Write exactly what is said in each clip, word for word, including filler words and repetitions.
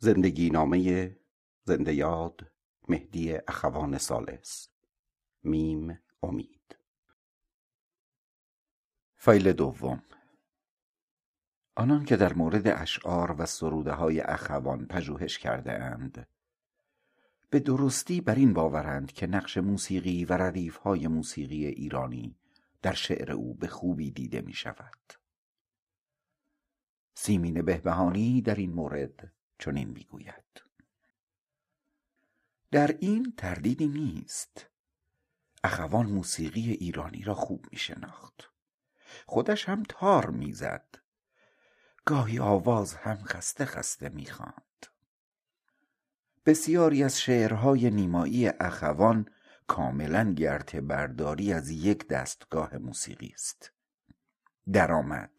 زندگی نامه زنده یاد مهدی اخوان ثالث میم امید فایل دوم آنان که در مورد اشعار و سروده های اخوان پژوهش کرده اند به درستی بر این باورند که نقش موسیقی و ردیف های موسیقی ایرانی در شعر او به خوبی دیده می شود. سیمین بهبهانی در این مورد چنین می گوید: در این تردیدی نیست. اخوان موسیقی ایرانی را خوب می شناخت. خودش هم تار می زد. گاهی آواز هم خسته خسته می خواند. بسیاری از شعرهای نیمایی اخوان کاملا گرته برداری از یک دستگاه موسیقی است. درآمد،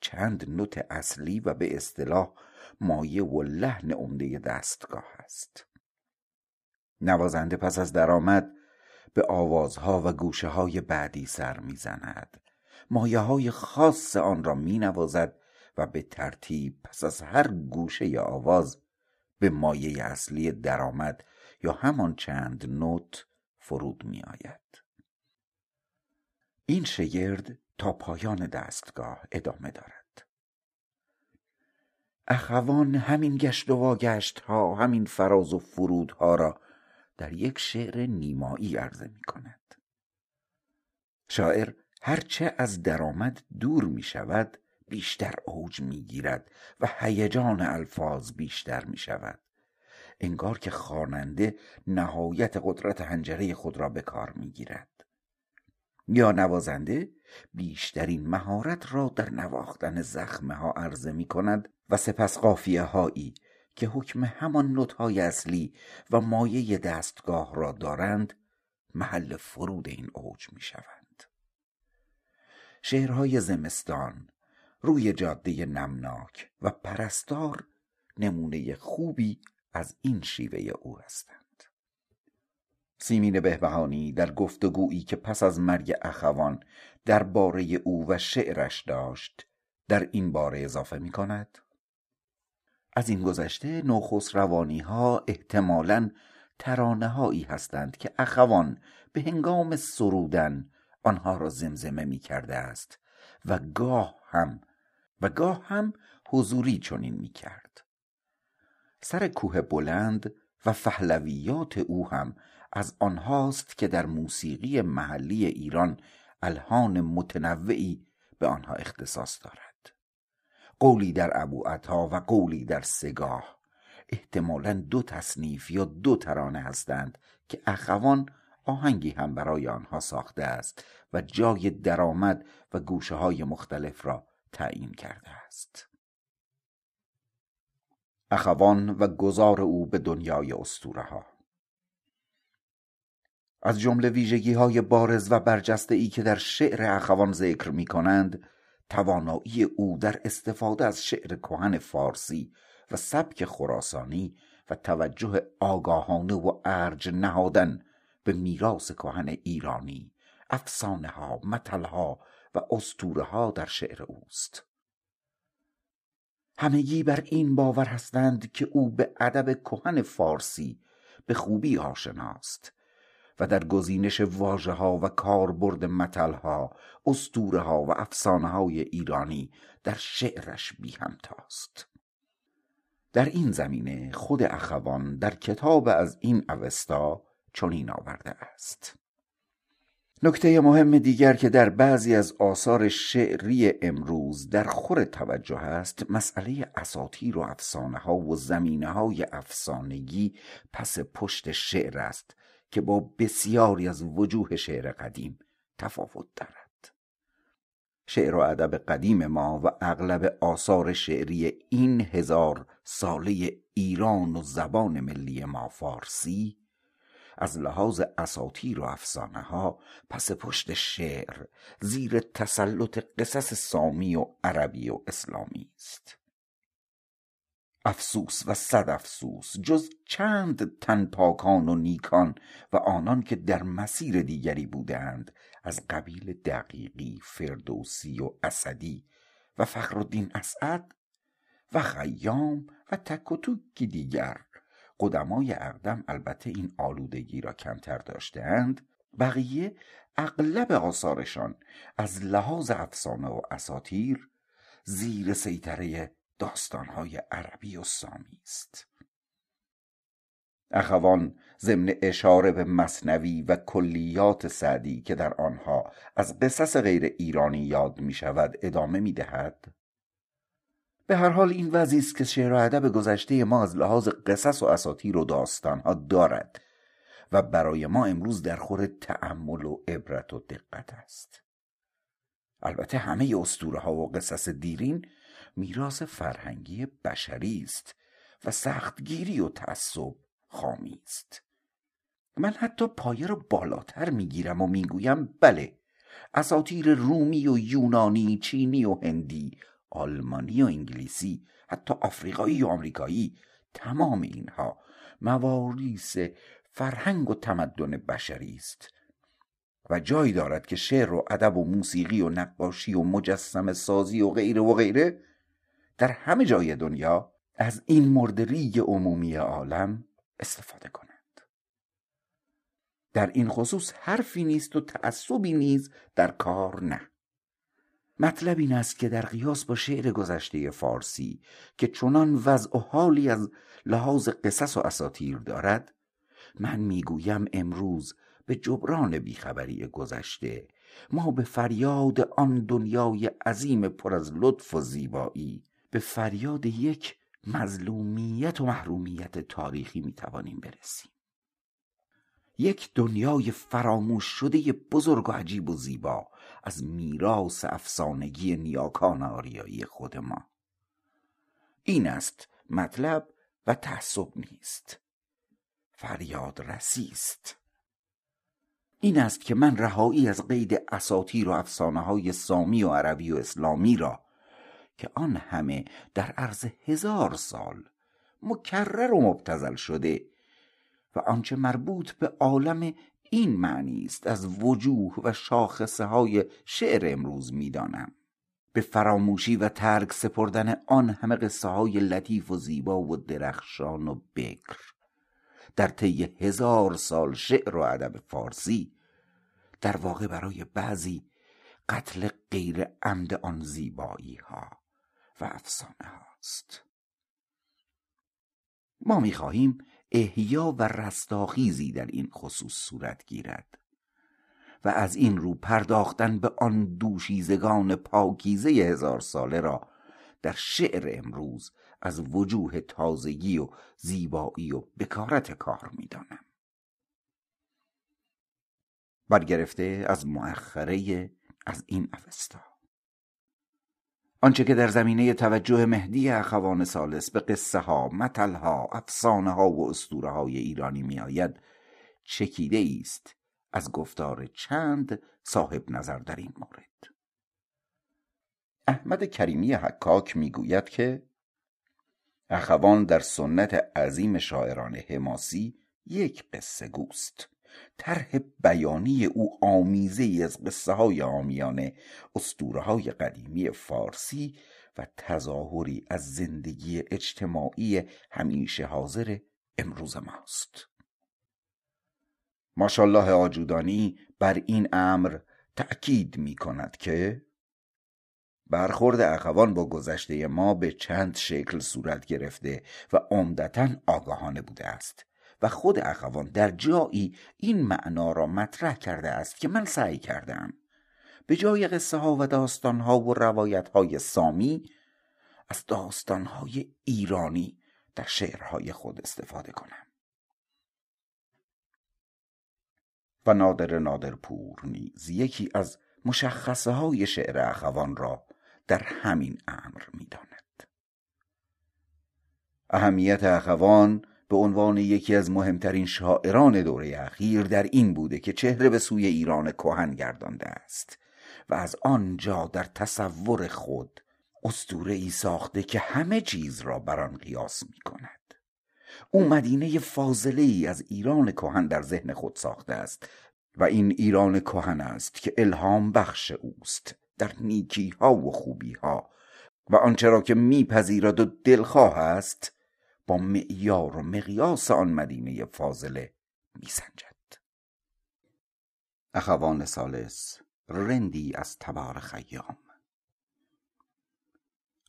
چند نوت اصلی و به اصطلاح مایه و لحن عمده دستگاه است. نوازنده پس از درآمد به آوازها و گوشه های بعدی سر می زند. مایه های خاص آن را می نوازد و به ترتیب پس از هر گوشه ی آواز به مایه اصلی درآمد یا همان چند نوت فرود می آید. این شگرد تا پایان دستگاه ادامه دارد. اخوان همین گشت و واگشت ها، همین فراز و فرود ها را در یک شعر نیمایی عرضه می کند. شاعر هرچه از درآمد دور می شود بیشتر اوج می گیرد و هیجان الفاظ بیشتر می شود. انگار که خواننده نهایت قدرت حنجره خود را به کار می گیرد یا نوازنده بیشترین مهارت را در نواختن زخمه ها عرضه می کند و سپس قافیه هایی که حکم همان نوت های اصلی و مایه دستگاه را دارند محل فرود این اوج می شوند. شعرهای زمستان، روی جاده نمناک و پرستار نمونه خوبی از این شیوه او هستند. سیمین بهبهانی در گفتگویی که پس از مرگ اخوان درباره او و شعرش داشت در این باره اضافه می کند: از این گذشته نوخسروانی ها احتمالاً ترانه هایی هستند که اخوان به هنگام سرودن آنها را زمزمه می کرده است و گاه هم و گاه هم حضوری چنین می کرد. سر کوه بلند و پهلویات او هم از آنهاست که در موسیقی محلی ایران الحان متنوعی به آنها اختصاص دارد. قولی در ابوعطا و قولی در سگاه احتمالاً دو تصنیف یا دو ترانه هستند که اخوان آهنگی هم برای آنها ساخته است و جای درآمد و گوشه های مختلف را تعیین کرده است. اخوان و گذار او به دنیای اسطوره ها. از جمله ویژگی های بارز و برجسته ای که در شعر اخوان ذکر می کنند توانایی او در استفاده از شعر کهن فارسی و سبک خراسانی و توجه آگاهانه و ارج نهادن به میراث کهن ایرانی، افسانه ها، متل ها و اسطوره ها در شعر اوست. همگی بر این باور هستند که او به ادب کهن فارسی به خوبی آشناست و در گزینش واژه ها و کاربرد متل ها، اسطوره ها و افسانه های ایرانی در شعرش بی همتاست. در این زمینه خود اخوان در کتاب از این اوستا چنین آورده است: نکته مهم دیگر که در بعضی از آثار شعری امروز در خور توجه است مسئله اساطیر و افسانه ها و زمینه های افسانگی پس پشت شعر است که با بسیاری از وجوه شعر قدیم تفاوت دارد. شعر و ادب قدیم ما و اغلب آثار شعری این هزار ساله ایران و زبان ملی ما فارسی از لحاظ اساطیر و افسانه ها پس پشت شعر زیر تسلط قصص سامی و عربی و اسلامی است. افسوس و صد افسوس جز چند تن پاکان و نیکان و آنان که در مسیر دیگری بودند از قبیل دقیقی، فردوسی و اسدی و فخرالدین اسعد و خیام و تک و توکی دیگر. قدمای اقدم البته این آلودگی را کمتر داشتند، بقیه اغلب آثارشان از لحاظ افسانه و اساطیر زیر سیطره داستانهای عربی و سامی است. اخوان ضمن اشاره به مثنوی و کلیات سعدی که در آنها از قصص غیر ایرانی یاد می شود ادامه می دهد. به هر حال این وضعی است که شعر و ادب گذشته ما از لحاظ قصص و اساطیر و داستانها دارد و برای ما امروز در خور تأمل و عبرت و دقت است. البته همه اسطوره ها و قصص دیرین میراث فرهنگی بشری است و سختگیری و تعصب خامی است. من حتی پایه رو بالاتر میگیرم و میگویم بله، اساطیر رومی و یونانی، چینی و هندی، آلمانی و انگلیسی، حتی آفریقایی و آمریکایی، تمام اینها مواریث فرهنگ و تمدن بشری است و جایی دارد که شعر و ادب و موسیقی و نقاشی و مجسمه سازی و غیره و غیره در همه جای دنیا از این مردری عمومی عالم استفاده کنند. در این خصوص حرفی نیست و تعصبی نیز در کار نه. مطلب این است که در قیاس با شعر گذشته فارسی که چنان وضع و حالی از لحاظ قصص و اساطیر دارد، من میگویم امروز به جبران بیخبری گذشته ما به فریاد آن دنیای عظیم پر از لطف و زیبایی، به فریاد یک مظلومیت و محرومیت تاریخی میتوانیم برسیم. یک دنیای فراموش شده بزرگ و عجیب و زیبا از میراث افسانگی نیاکان آریایی خود ما. این است مطلب و تعصب نیست، فریاد رسی است. این است که من رهایی از قید اساطیر و افسانه‌های سامی و عربی و اسلامی را که آن همه در عرض هزار سال مکرر و مبتذل شده و آنچه مربوط به عالم این معنی است از وجوه و شاخصه های شعر امروز می دانم. به فراموشی و ترک سپردن آن همه قصه های لطیف و زیبا و درخشان و بکر در طی هزار سال شعر و ادب فارسی در واقع برای بعضی قتل غیر عمد آن زیبایی ها و افسانه هاست. ما می خواهیم احیا و رستاخیزی در این خصوص صورت گیرد و از این رو پرداختن به آن دوشیزگان پاکیزه هزار ساله را در شعر امروز از وجوه تازگی و زیبایی و بکارت کار می دانم. برگرفته از مؤخره از این اوستا. آنچه که در زمینه توجه مهدی اخوان ثالث به قصه ها، متل ها، افسانه ها و اسطوره های ایرانی می آید چکیده ایست از گفتار چند صاحب نظر در این مورد. احمد کریمی حکاک می گوید که اخوان در سنت عظیم شاعران حماسی یک قصه گوست. طرح بیانی او آمیزه از قصه های عامیانه، اسطوره های قدیمی فارسی و تظاهری از زندگی اجتماعی همیشه حاضر امروز ماست. ماشالله آجودانی بر این امر تأکید می کند که برخورد اخوان با گذشته ما به چند شکل صورت گرفته و عمدتاً آگاهانه بوده است و خود اخوان در جایی این معنا را مطرح کرده است که من سعی کردم به جای قصه ها و داستان ها و روایت های سامی از داستان های ایرانی در شعر های خود استفاده کنم. و نادر نادرپور نیز یکی از مشخصه های شعر اخوان را در همین امر می داند. اهمیت اخوان به عنوان یکی از مهمترین شاعران دوره اخیر در این بوده که چهره به سوی ایران کهن گردانده است و از آنجا در تصور خود اسطوره‌ای ساخته که همه چیز را بر آن قیاس می کند. او مدینه فاضله‌ای از ایران کهن در ذهن خود ساخته است و این ایران کهن است که الهام بخش اوست در نیکی ها و خوبی ها و آنچه را که میپذیرد و دلخواه است با معیار و مقیاس آن مدینه فاضله میسنجد. اخوان ثالث، رندی از تبار خیام.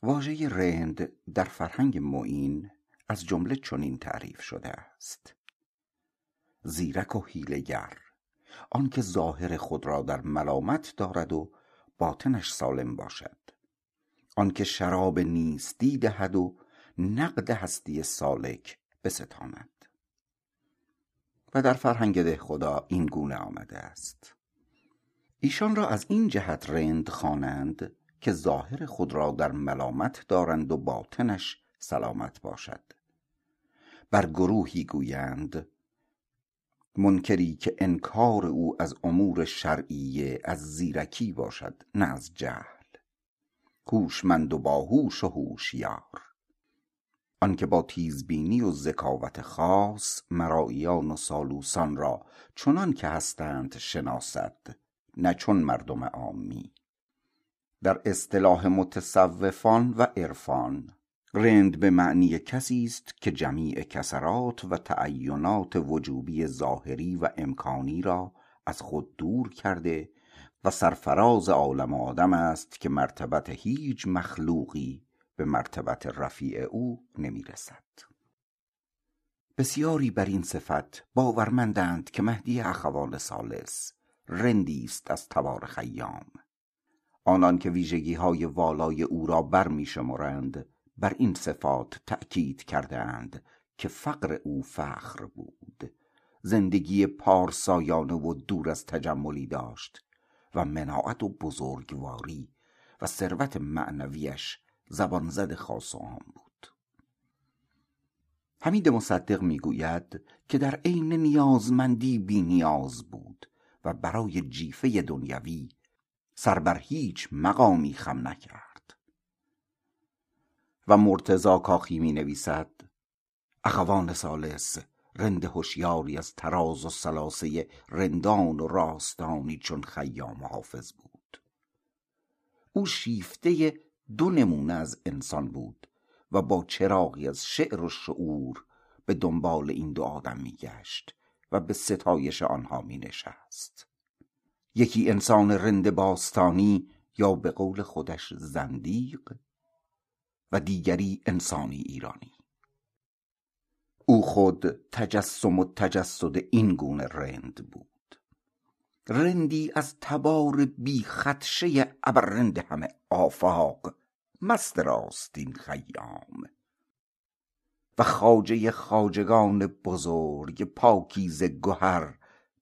واژه رند در فرهنگ معین از جمله چنین تعریف شده است: زیرک و حیله‌گر، آن که ظاهر خود را در ملامت دارد و باطنش سالم باشد، آن که شراب نیستی دهد و نقد هستی سالک بستاند. و در فرهنگ ده خدا این گونه آمده است: ایشان را از این جهت رند خوانند که ظاهر خود را در ملامت دارند و باطنش سلامت باشد. بر گروهی گویند منکری که انکار او از امور شرعیه از زیرکی باشد نه از جهل، هوشمند و باهوش و هوشیار، آن که با تیزبینی و ذکاوت خاص مرائیان و سالوسان را چنان که هستند شناسد نه چون مردم عامی. در اصطلاح متصوفان و عرفان رند به معنی کسی است که جمیع کسرات و تعینات وجوبی ظاهری و امکانی را از خود دور کرده و سرفراز عالم آدم است که مرتبت هیچ مخلوقی به مرتبت رفیع او نمی رسد. بسیاری بر این صفت باورمندند که مهدی اخوان ثالث رندی است از تبار خیام. آنان که ویژگی های والای او را بر می شمارند بر این صفات تأکید کردند که فقر او فخر بود، زندگی پارسایانه و دور از تجملی داشت و مناعت و بزرگواری و ثروت معنویش زبانزد خاص و عام بود. حمید مصدق میگوید که در عین نیازمندی بی نیاز بود و برای جیفه دنیوی سر بر هیچ مقامی خم نکرد. و مرتضی کاخی می نویسد: اخوان ثالث رند هوشیاری از تراز و سلاسه رندان و راستانی چون خیام و حافظ بود. او شیفته دو نمونه از انسان بود و با چراغی از شعر و شعور به دنبال این دو آدم می گشت و به ستایش آنها می نشست. یکی انسان رند باستانی یا به قول خودش زندیق و دیگری انسانی ایرانی. او خود تجسم و تجسد این گونه رند بود، رندی از تبار بی خدشه ابرند همه آفاق، مست راستین خیام و خواجه خواجگان بزرگ، پاکیزه گوهر،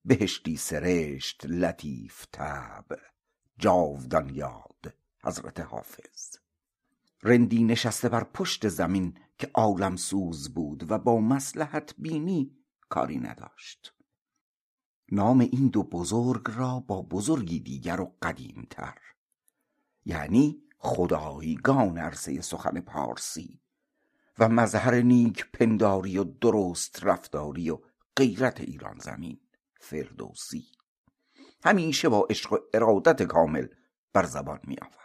بهشتی سرشت، لطیف طبع، جاودان یاد حضرت حافظ. رندی نشسته بر پشت زمین که عالم سوز بود و با مصلحت بینی کاری نداشت. نام این دو بزرگ را با بزرگی دیگر و قدیمتر، یعنی خدایگان عرصه سخن پارسی و مظهر نیک پنداری و درست رفتاری و غیرت ایران زمین، فردوسی، همیشه با عشق و ارادت کامل بر زبان می آورد.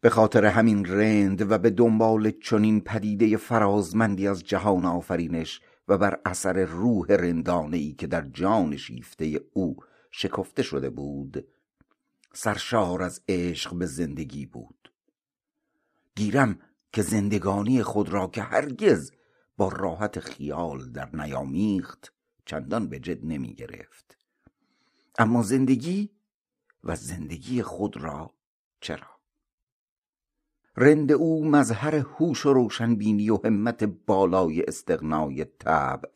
به خاطر همین رند و به دنبال چنین پدیده فرازمندی از جهان آفرینش و بر اثر روح رندانه‌ای که در جان شیفته او شکفته شده بود، سرشار از عشق به زندگی بود. گیرم که زندگانی خود را که هرگز با راحت خیال در نیامیخت چندان به جد نمی گرفت، اما زندگی و زندگی خود را چرا؟ رند او مظهر هوش و روشنبینی و همت بالای استقنای طبع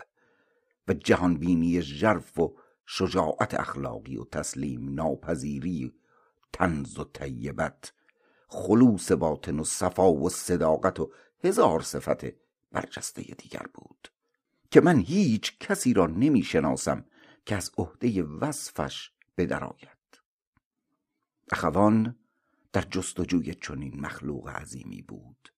و جهانبینی ژرف و شجاعت اخلاقی و تسلیم ناپذیری، طنز و طیبت، خلوص باطن و صفا و صداقت و هزار صفت برجسته دیگر بود که من هیچ کسی را نمی شناسم که از عهده وصفش بدرآید. اخوان در جستجوی چنین مخلوق عظیمی بود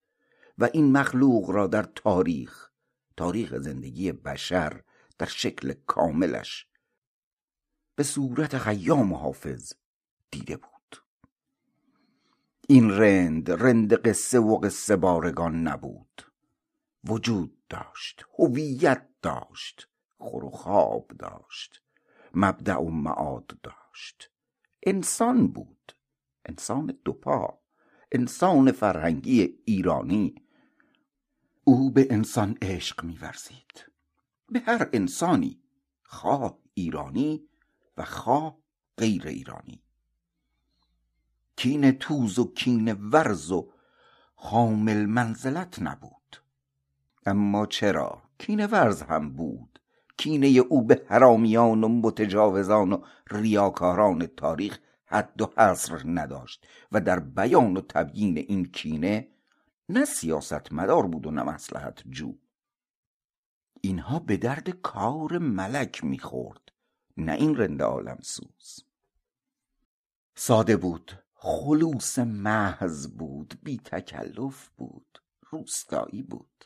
و این مخلوق را در تاریخ تاریخ زندگی بشر در شکل کاملش به صورت خیام و حافظ دیده بود. این رند رند قصه و قصه بارگان نبود، وجود داشت، هویت داشت، خور و خواب داشت، مبدأ و معاد داشت. انسان بود، انسان دوپا، انسان فرهنگی ایرانی. او به انسان عشق می‌ورزید، به هر انسانی، خواه ایرانی و خواه غیر ایرانی. کین توز و کین ورز و حامل منزلت نبود، اما چرا کین ورز هم بود. کینه او به حرامیان و متجاوزان و ریاکاران تاریخ حد و حصر نداشت و در بیان و تبیین این کینه نه سیاست مدار بود و نه مصلحت جو. اینها به درد کار ملک میخورد، نه این رند عالم سوز. ساده بود، خلوص محض بود، بی تکلف بود، روستایی بود.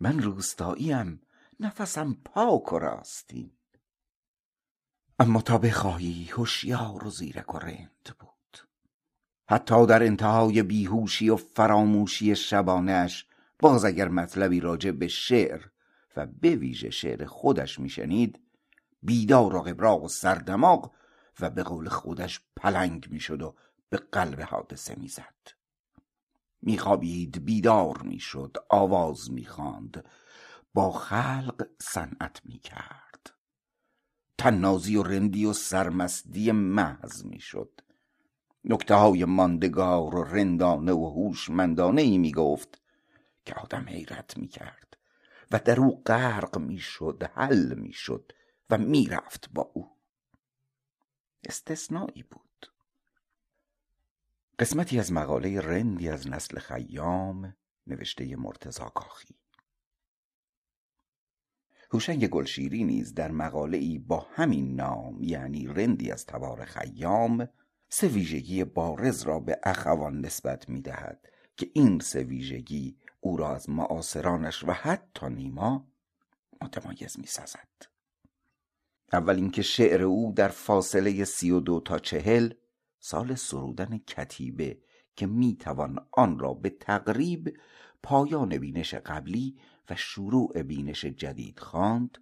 من روستاییم، نفسم پاک و راستین. اما تا بخواهی هوشیار و زیرک و رند بود. حتی در انتهای بیهوشی و فراموشی شبانش باز اگر مطلبی راجع به شعر و به ویژه شعر خودش میشنید، بیدار و قبراق و سردماغ و به قول خودش پلنگ میشد و به قلب حادثه میزد. میخوابید، بیدار میشد، آواز میخواند، با خلق صنعت میکرد، تنازی و رندی و سرمستی محض میشد. نکته های ماندگار و رندانه و هوشمندانه ای میگفت که آدم حیرت میکرد و در او غرق میشد، حل میشد و میرفت با او. استثنایی بود. قسمتی از مقاله رندی از نسل خیام نوشته مرتضی کاخی. هوشنگ گلشیری نیز در مقاله‌ای با همین نام، یعنی رندی از تبار خیام، سه ویژگی بارز را به اخوان نسبت می‌دهد که این سه ویژگی او را از معاصرانش و حتی نیما متمایز می‌سازد. اول اینکه شعر او در فاصله سی و دو تا چهل سال سرودن کتیبه که میتوان آن را به تقریب پایان بینش قبلی و شروع بینش جدید خواند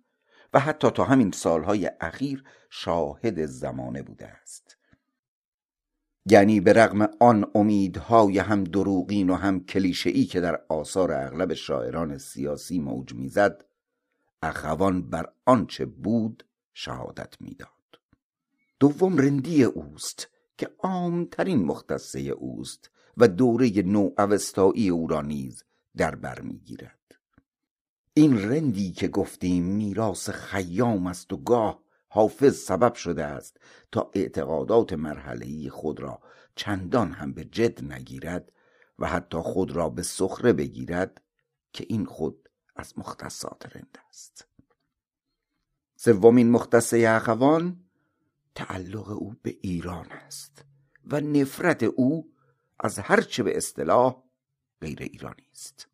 و حتی تا همین سالهای اخیر شاهد زمانه بوده است. یعنی به رغم آن امیدهای هم دروغین و هم کلیشه‌ای که در آثار اغلب شاعران سیاسی موج میزد، اخوان بر آنچه بود شهادت میداد. دوم رندی اوست که عامترین مختصه اوست و دوره نو اوستایی او را نیز در بر میگیرد. این رندی که گفتیم میراث خیام است و گاه حافظ سبب شده است تا اعتقادات مرحله‌ای خود را چندان هم به جد نگیرد و حتی خود را به سخره بگیرد، که این خود از مختصات رند است. سومین مختصه اخوان تعلق او به ایران است و نفرت او از هرچه به اصطلاح غیر ایرانی است.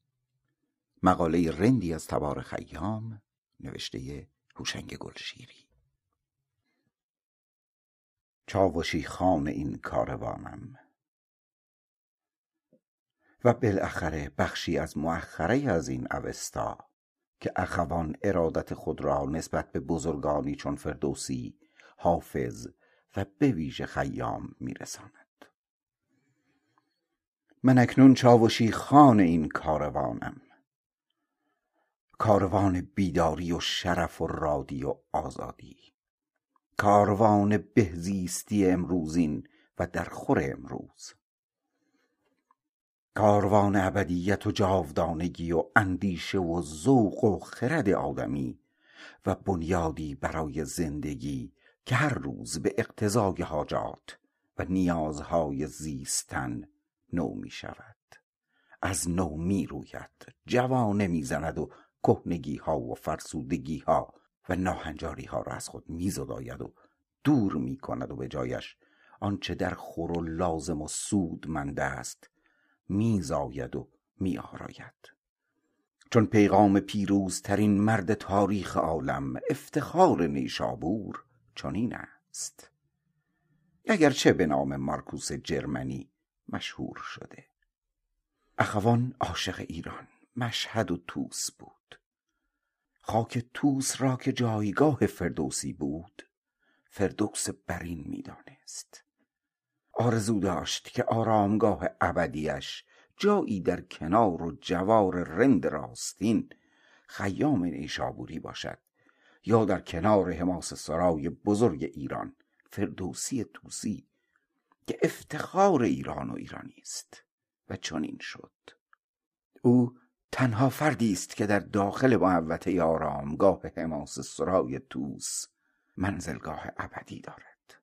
مقاله رندی از تبار خیام نوشته هوشنگ گلشیری. چاوشی خان این کاروانم. و بالاخره بخشی از مؤخره از این اوستا که اخوان ارادت خود را نسبت به بزرگانی چون فردوسی، حافظ و به ویژه خیام میرساند. من اکنون چاوشی خان این کاروانم، کاروان بیداری و شرف و رادی و آزادی، کاروان بهزیستی امروزین و در خور امروز، کاروان ابدیت و جاودانگی و اندیشه و ذوق و خرد آدمی و بنیادی برای زندگی که هر روز به اقتضای حاجات و نیازهای زیستن نو می شود، از نو می روید، جوانه می زند و کهنگی ها و فرسودگی ها و ناهنجاری ها را از خود می زداید و دور می کند و به جایش آنچه در خور و لازم و سودمند است می زاید و می آراید. چون پیغام پیروزترین مرد تاریخ عالم، افتخار نیشابور، چنین است: اگرچه به نام مارکوس جرمنی مشهور شده. اخوان عاشق ایران، مشهد و توس بود. خاک توس را که جایگاه فردوسی بود، فردوس برین می دانست. آرزو داشت که آرامگاه ابدیش جایی در کنار و جوار رند راستین خیام نیشابوری باشد یا در کنار حماس سرای بزرگ ایران فردوسی توسی که افتخار ایران و ایرانی است، و چنین شد. او تنها فردی است که در داخل محوطه آرامگاه حماس سرای توس منزلگاه ابدی دارد.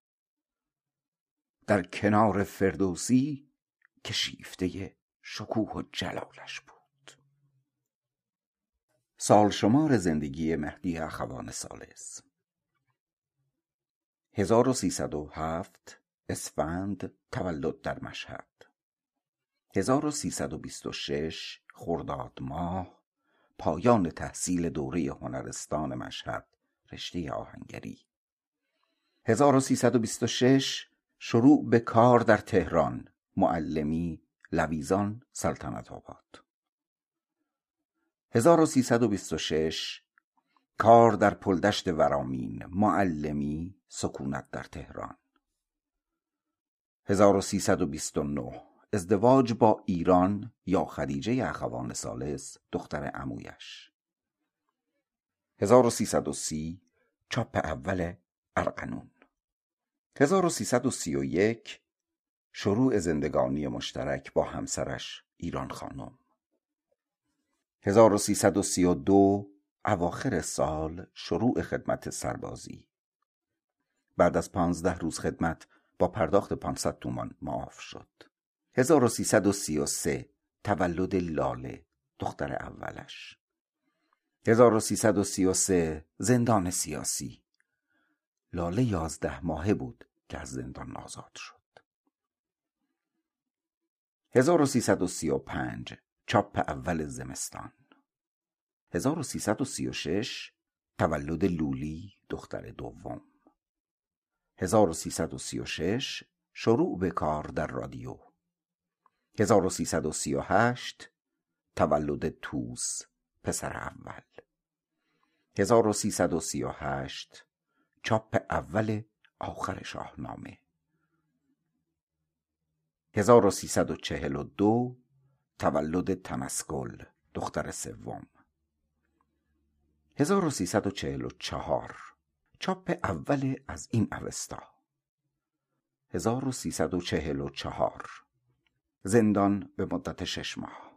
در کنار فردوسی که شیفته شکوه و جلالش بود. سال شمار زندگی مهدی اخوان ثالث. هزار و سیصد و هفت اسفند تولد در مشهد. هزار و سیصد و بیست و شش خرداد ماه پایان تحصیل دوره هنرستان مشهد رشته آهنگری. هزار و سیصد و بیست و شش شروع به کار در تهران، معلمی، لویزان، سلطنت آباد. هزار و سیصد و بیست و شش کار در پلدشت ورامین، معلمی، سکونت در تهران. هزار و سیصد و بیست و نه ازدواج با ایران یا خدیجه اخوان ثالث، دختر عمویش. هزار و سیصد و سی چاپ اول ارقنون. هزار و سیصد و سی و یک شروع زندگانی مشترک با همسرش ایران خانم. هزار و سیصد و سی و دو اواخر سال شروع خدمت سربازی. بعد از پانزده روز خدمت با پرداخت پانصد تومان معاف شد. هزار و سیصد و سی و سه تولد لاله، دختر اولش. هزار و سیصد و سی و سه زندان سیاسی. لاله یازده ماهه بود که از زندان آزاد شد. هزار و سیصد و سی و پنج چاپ اول زمستان. هزار و سیصد و سی و شش تولد لولی، دختر دوم. هزار و سیصد و سی و شش شروع به کار در رادیو. هزار و سیصد و سی و هشت تولد توس، پسر اول. هزار و سیصد و سی و هشت چاپ اول آخر شاهنامه. هزار و سیصد و چهل و دو تولد تمسکل، دختر سوم. هزار و سیصد و چهل و چهار چاپ اول از این اوستا. هزار و سیصد و چهل و چهار زندان به مدت شش ماه.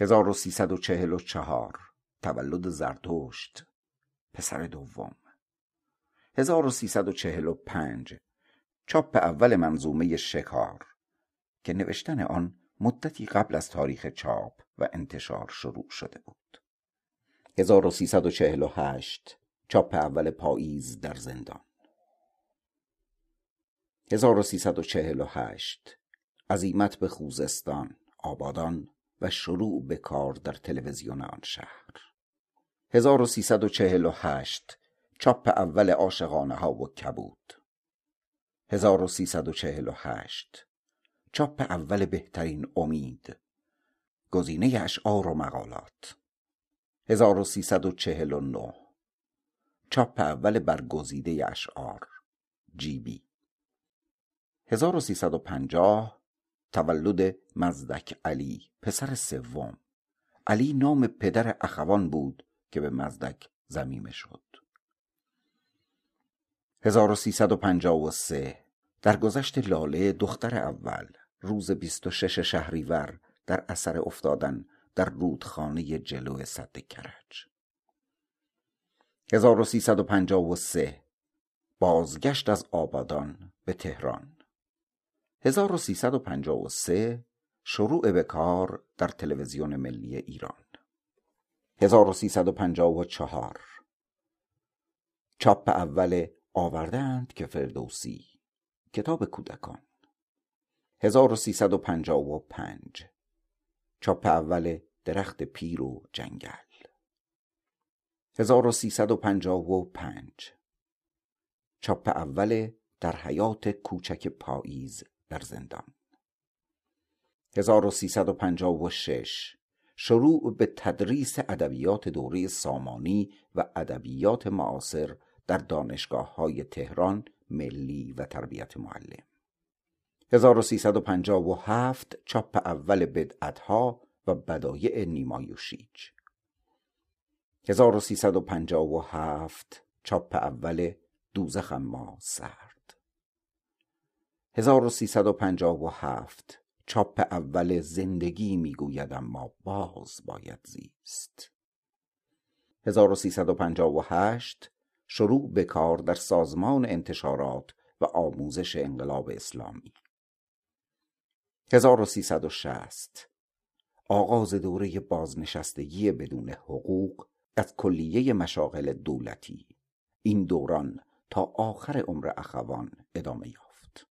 هزار و سیصد و چهل و چهار تولد زرتشت، پسر دوم. هزار و سیصد و چهل و پنج چاپ اول منظومه شکار که نوشتن آن مدتی قبل از تاریخ چاپ و انتشار شروع شده بود. هزار و سیصد و چهل و هشت چاپ اول پاییز در زندان. هزار و سیصد و چهل و هشت عزیمت به خوزستان، آبادان و شروع به کار در تلویزیون آن شهر. هزار و سیصد و چهل و هشت چاپ اول عاشقانه ها و کبود. هزار و سیصد و چهل و هشت چاپ اول بهترین امید، گزینه اشعار و مقالات. هزار و سیصد و چهل و نه چاپ اول برگزیده اشعار، جیبی. هزار و سیصد و پنجاه تولد مصدق علی، پسر سوم. علی نام پدر اخوان بود که به مصدق ضمیمه شد. هزار و سیصد و پنجاه و سه در گذشت لاله، دختر اول، روز بیست و شش شهریور در اثر افتادن در رودخانه جلو سد کرج. هزار و سیصد و پنجاه و سه بازگشت از آبادان به تهران. هزار و سیصد و پنجاه و سه شروع به کار در تلویزیون ملی ایران. هزار و سیصد و پنجاه و چهار چاپ اول آوردند که فردوسی، کتاب کودکان. هزار و سیصد و پنجاه و پنج چاپ اول درخت پیر و جنگل. هزار و سیصد و پنجاه و پنج چاپ اول در حیات کوچک پاییز در زندان. هزار و سیصد و پنجاه و شش شروع به تدریس ادبیات دوره سامانی و ادبیات معاصر در دانشگاه‌های تهران، ملی و تربیت معلم. هزار و سیصد و پنجاه و هفت چاپ اول بدعت‌ها و بدایع نیما یوشیج. هزار و سیصد و پنجاه و هفت چاپ اول دوزخ ما سرد. هزار و سیصد و پنجاه و هفت چاپ اول زندگی میگوید اما باز باید زیست. هزار و سیصد و پنجاه و هشت شروع به کار در سازمان انتشارات و آموزش انقلاب اسلامی. هزار و سیصد و شصت آغاز دوره بازنشستگی بدون حقوق از کلیه مشاغل دولتی. این دوران تا آخر عمر اخوان ادامه یافت.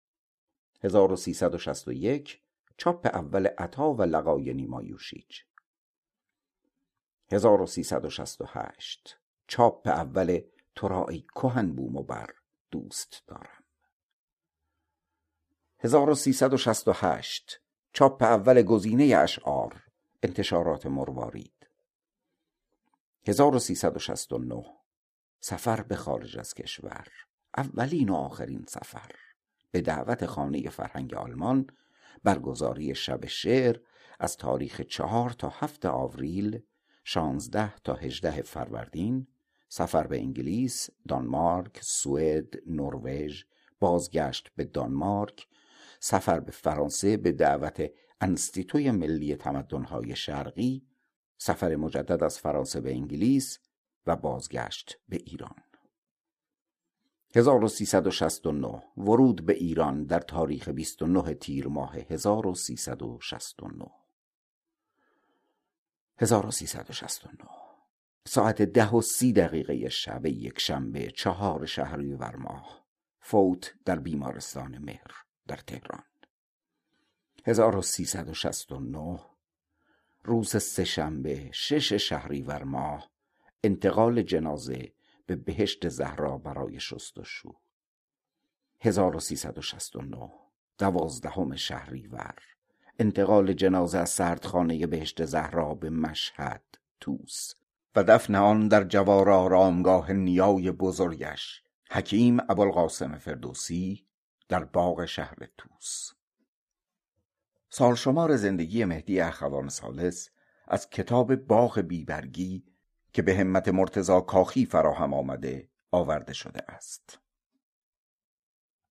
هزار و سیصد و شصت و یک چاپ اول عطا و لقای نیما یوشیج. هزار و سیصد و شصت و هشت چاپ اول ترای کهن بوم و بر دوست دارم. هزار و سیصد و شصت و هشت چاپ اول گزینه اشعار، انتشارات مروارید. هزار و سیصد و شصت و نه سفر به خارج از کشور، اولین و آخرین سفر، به دعوت خانه فرهنگ آلمان، برگزاری شب شعر از تاریخ چهار تا هفت آوریل، شانزده تا هجده فروردین، سفر به انگلیس، دانمارک، سوئد، نروژ، بازگشت به دانمارک، سفر به فرانسه به دعوت انستیتوی ملی تمدن‌های شرقی، سفر مجدد از فرانسه به انگلیس و بازگشت به ایران. هزار و سیصد و شصت و نه ورود به ایران در تاریخ بیست و نه تیر ماه هزار و سیصد و شصت و نه. هزار و سیصد و شصت و نه ساعت ده و سی دقیقه شب یک شنبه چهار شهریور ماه، فوت در بیمارستان مهر در تهران. هزار و سیصد و شصت و نه روز سه شنبه شش شهریور ماه، انتقال جنازه به بهشت زهرا برای شستشو. هزار و سیصد و شصت و نه دوازدهم شهریور انتقال جنازه از سردخانه بهشت زهرا به مشهد توس و دفن آن در جوار آرامگاه نیای بزرگش حکیم ابوالقاسم فردوسی در باغ شهر توس. سالشمار زندگی مهدی اخوان ثالث از کتاب باغ بیبرگی که به همت مرتضی کاخی فراهم آمده آورده شده است.